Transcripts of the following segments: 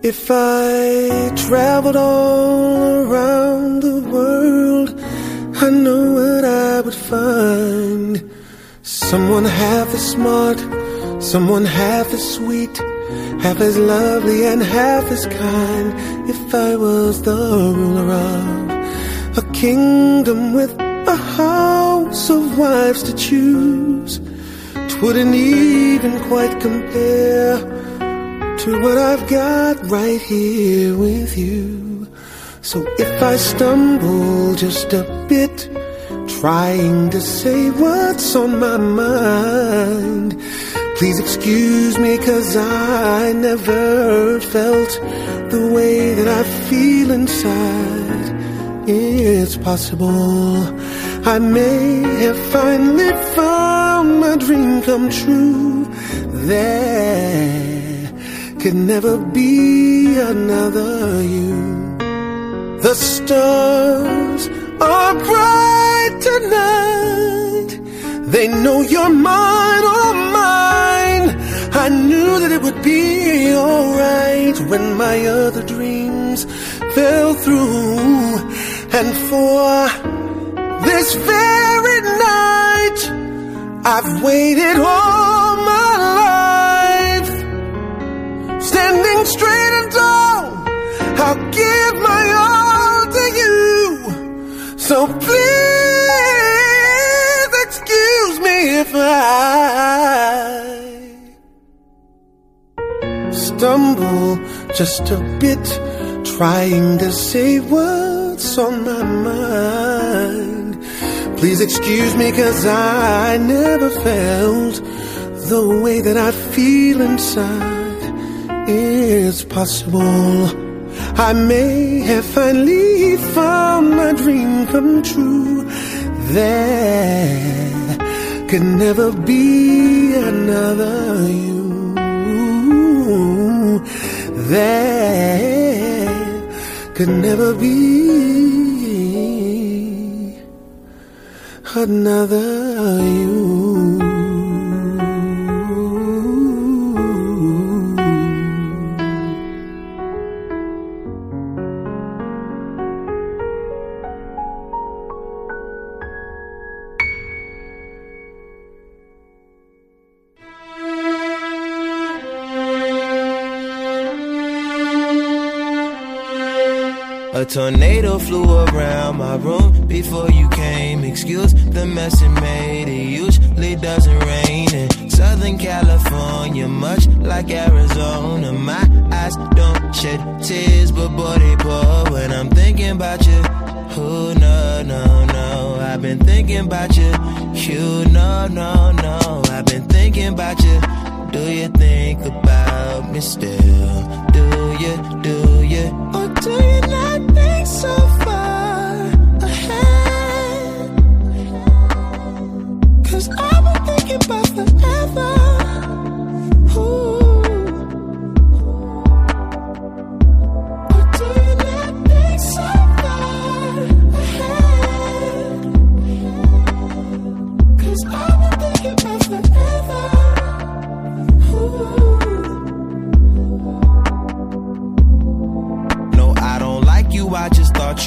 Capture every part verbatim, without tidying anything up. If I traveled all around the world, I know what I would find. Someone half as smart, someone half as sweet, half as lovely and half as kind. If I was the ruler of a kingdom with a house of wives to choose, 'twouldn't even quite compare to what I've got right here with you. So if I stumble just a bit, trying to say what's on my mind, please excuse me, 'cause I never felt the way that I feel inside. It's possible I may have finally found my dream come true. There could never be another you. The stars are bright tonight, they know you're mine, oh mine. I knew that it would be alright when my other dreams fell through. And for this very night I've waited all my standing straight and tall, I'll give my all to you. So please excuse me if I stumble just a bit, trying to say what's on my mind. Please excuse me, 'cause I never felt the way that I feel inside. It's possible I may have finally found my dream come true. There could never be another you. There could never be another you. A tornado flew around my room before you came. Excuse the mess it made. It usually doesn't rain in Southern California, much like Arizona. My eyes don't shed tears, but boy they pour when I'm thinking about you. Oh no, no, no, I've been thinking about you. You no, no, no, I've been thinking about you. Do you think about me still? Do you, do you, or do you not think so far ahead? 'Cause I've been thinking about forever. Ooh. Or do you not think so far ahead? 'Cause I've been thinking about forever. I just thought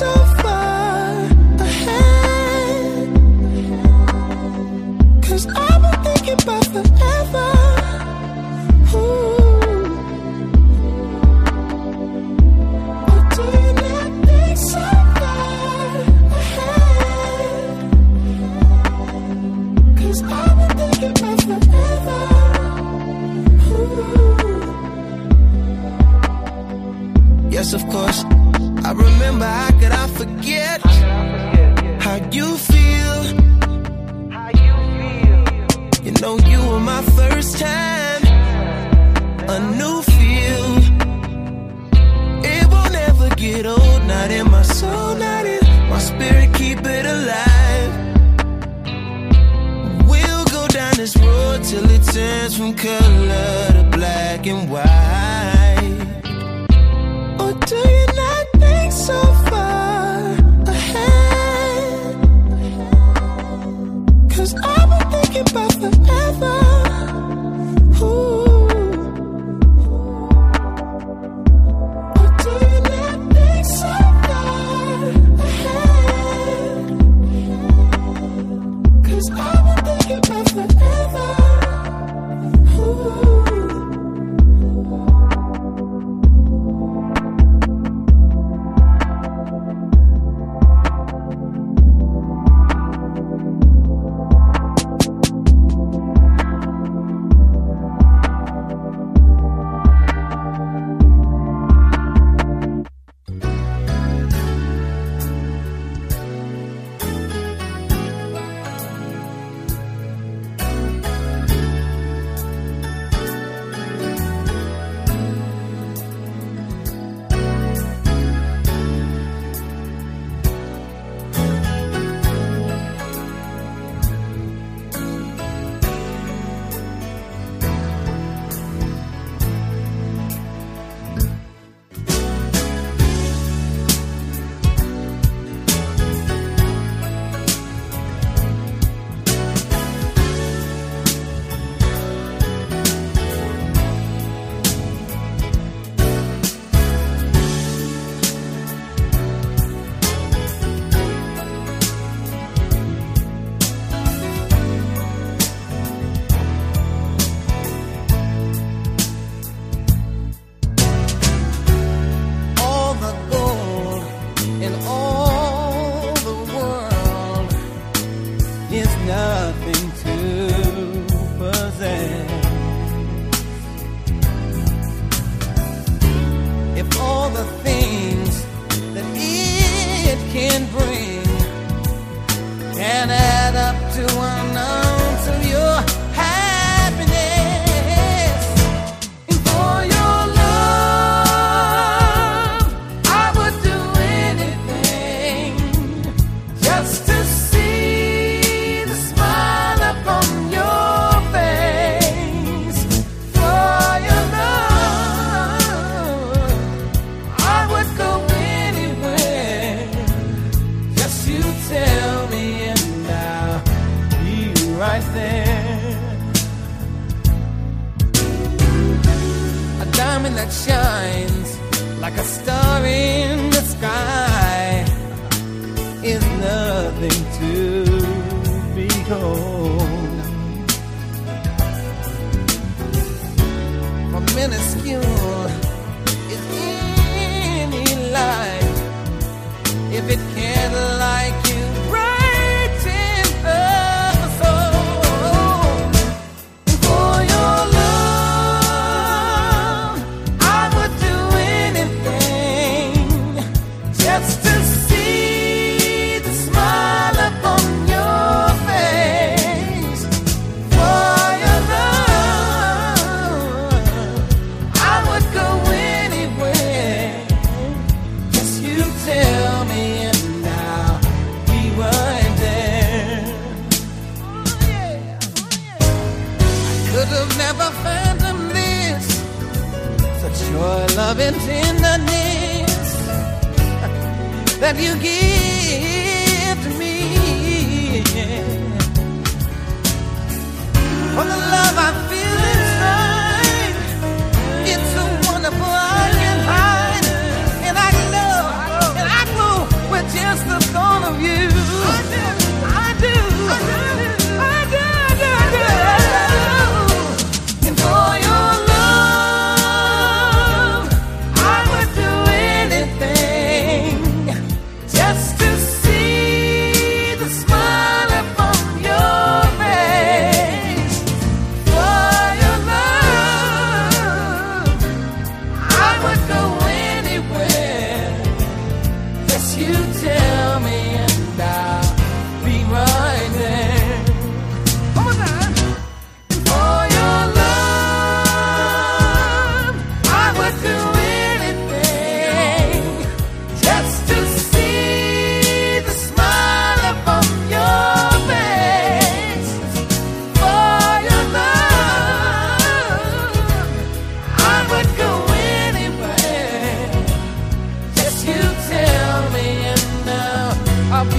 So far ahead, 'cause I've been thinking about forever. Ooh. Or do you not think so far ahead? 'Cause I've been thinking about forever. Ooh. Yes, of course. I remember, how could I forget, how, I forget how, you feel? how you feel? You know you were my first time, a new feel. It won't ever get old, not in my soul, not in my spirit, keep it alive. We'll go down this road till it turns from color to black and white. Or do you not think so far ahead? Cause I've been thinking about forever. Tell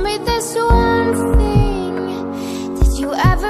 me this one thing that you ever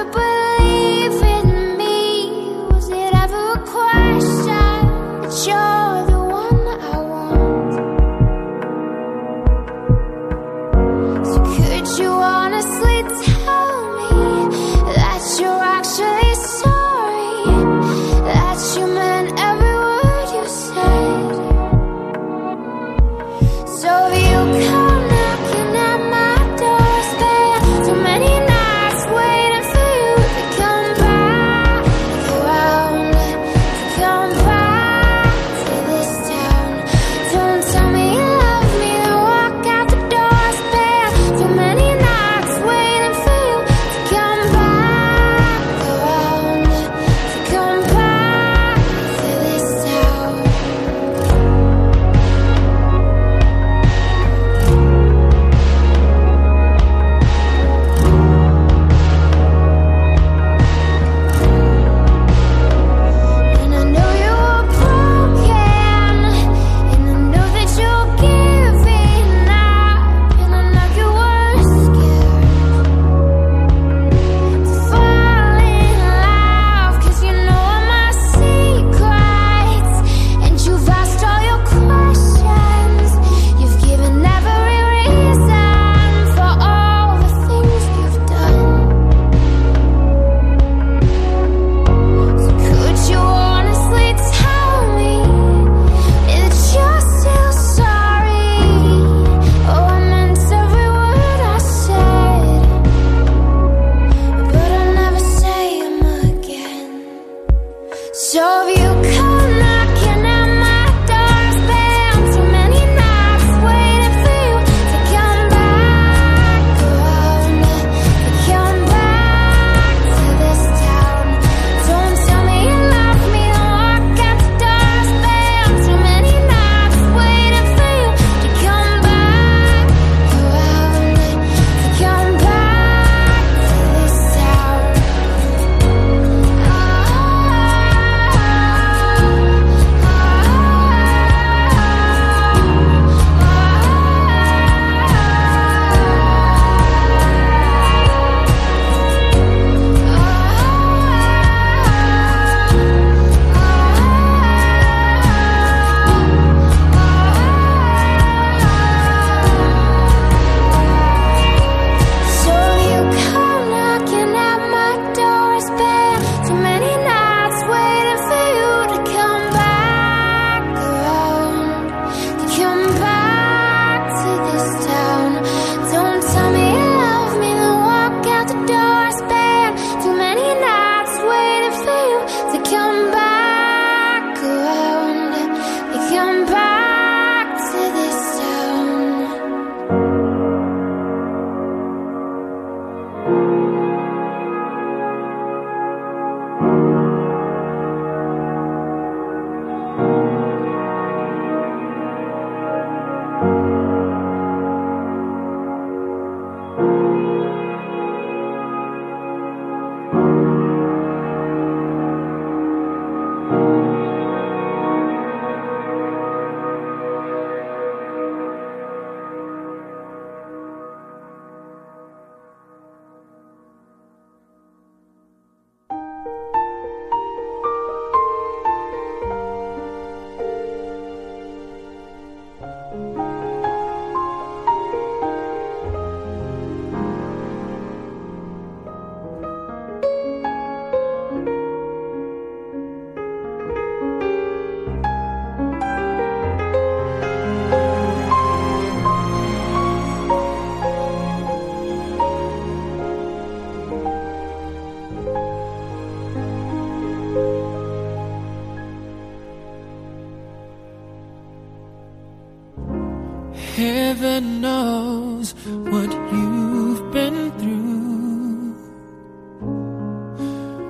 Heaven knows what you've been through,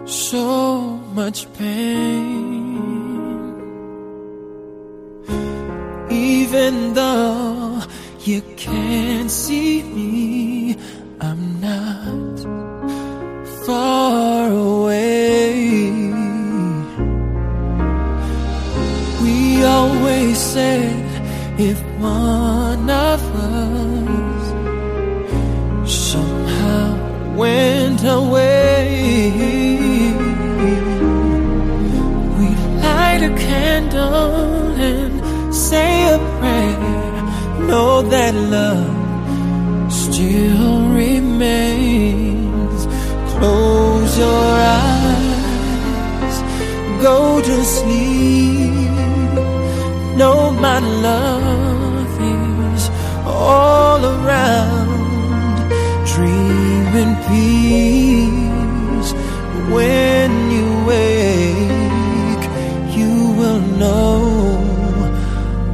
so much pain. Even though you can't see me, I'm not far away. We always say if one of us somehow went away, that love still remains. Close your eyes, go to sleep. Know my love is all around. Dream in peace. When you wake, you will know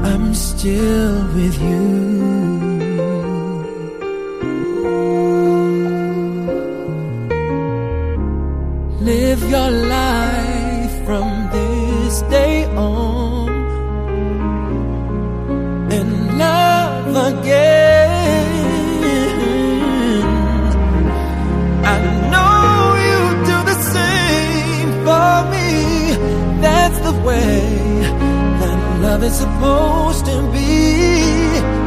I'm still with you. Live your life from this day on, and love again. I know you do the same for me. That's the way that love is supposed to be.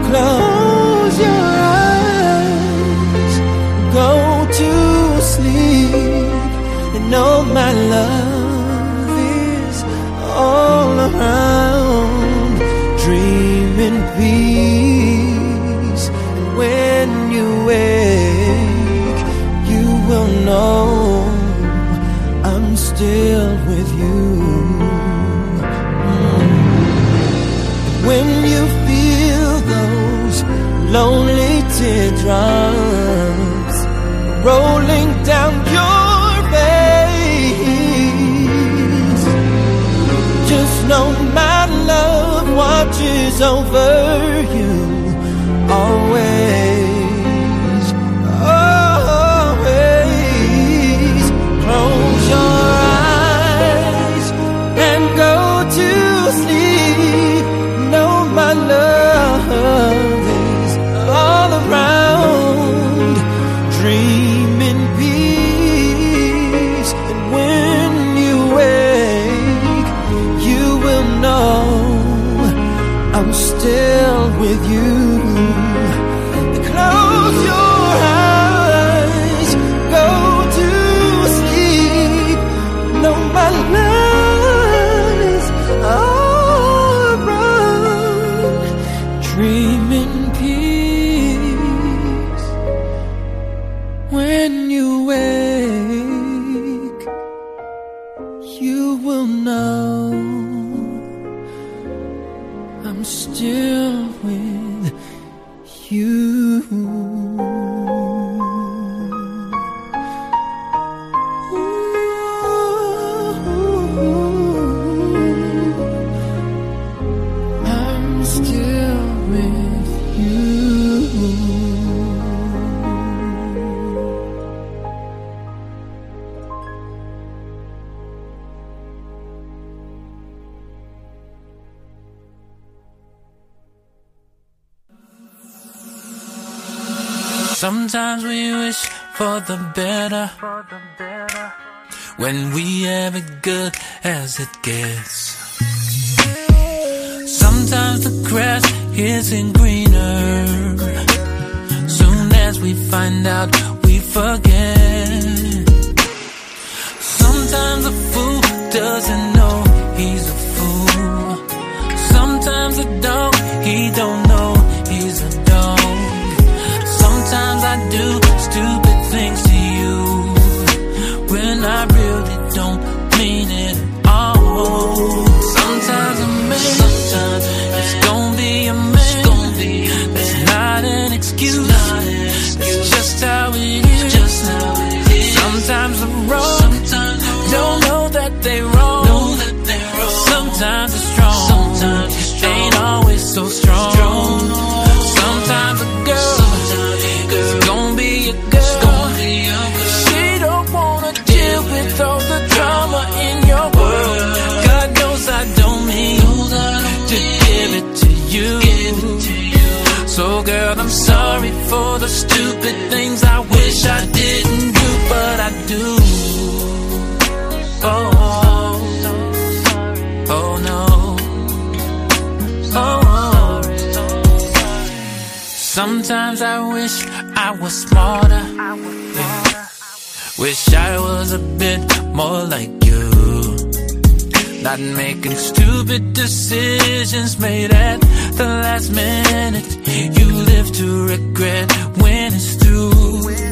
Close your eyes, go to sleep, and know my love is all around. Dream in peace, and when you wake, you will know I'm still with you. Mm. When you feel those lonely teardrops rolling down your face, just know my love watches over you always, always. Close your eyes and go to sleep. Know my love is all around. Dream in peace. I'm still with you. Close your eyes, go to sleep. Know my love is all around. Dream in peace. When you wake, you will know I'm still with you. Ooh, I'm still with Sometimes we wish for the better, when we have it good as it gets. Sometimes the grass isn't greener, soon as we find out we forget. Sometimes a fool doesn't know he's a fool. Sometimes a dog, he don't know he's a dog. Sometimes I do stupid things to you when I really don't mean it at all. Sometimes I'm mad, sometimes it's gonna be a man. That's not an excuse, it's just how it is. Sometimes I'm wrong, don't know that they're wrong. Sometimes it's strong, it ain't always so strong. Sometimes a girl, it's gonna be a girl. She don't wanna deal with all the drama in your world. God knows I don't mean to give it to you. So girl, I'm sorry for the stupid things I wish I didn't do, but I do. Oh, oh no. Oh. Sometimes I wish I was smarter, yeah. Wish I was a bit more like you. Not making stupid decisions made at the last minute. You live to regret when it's through.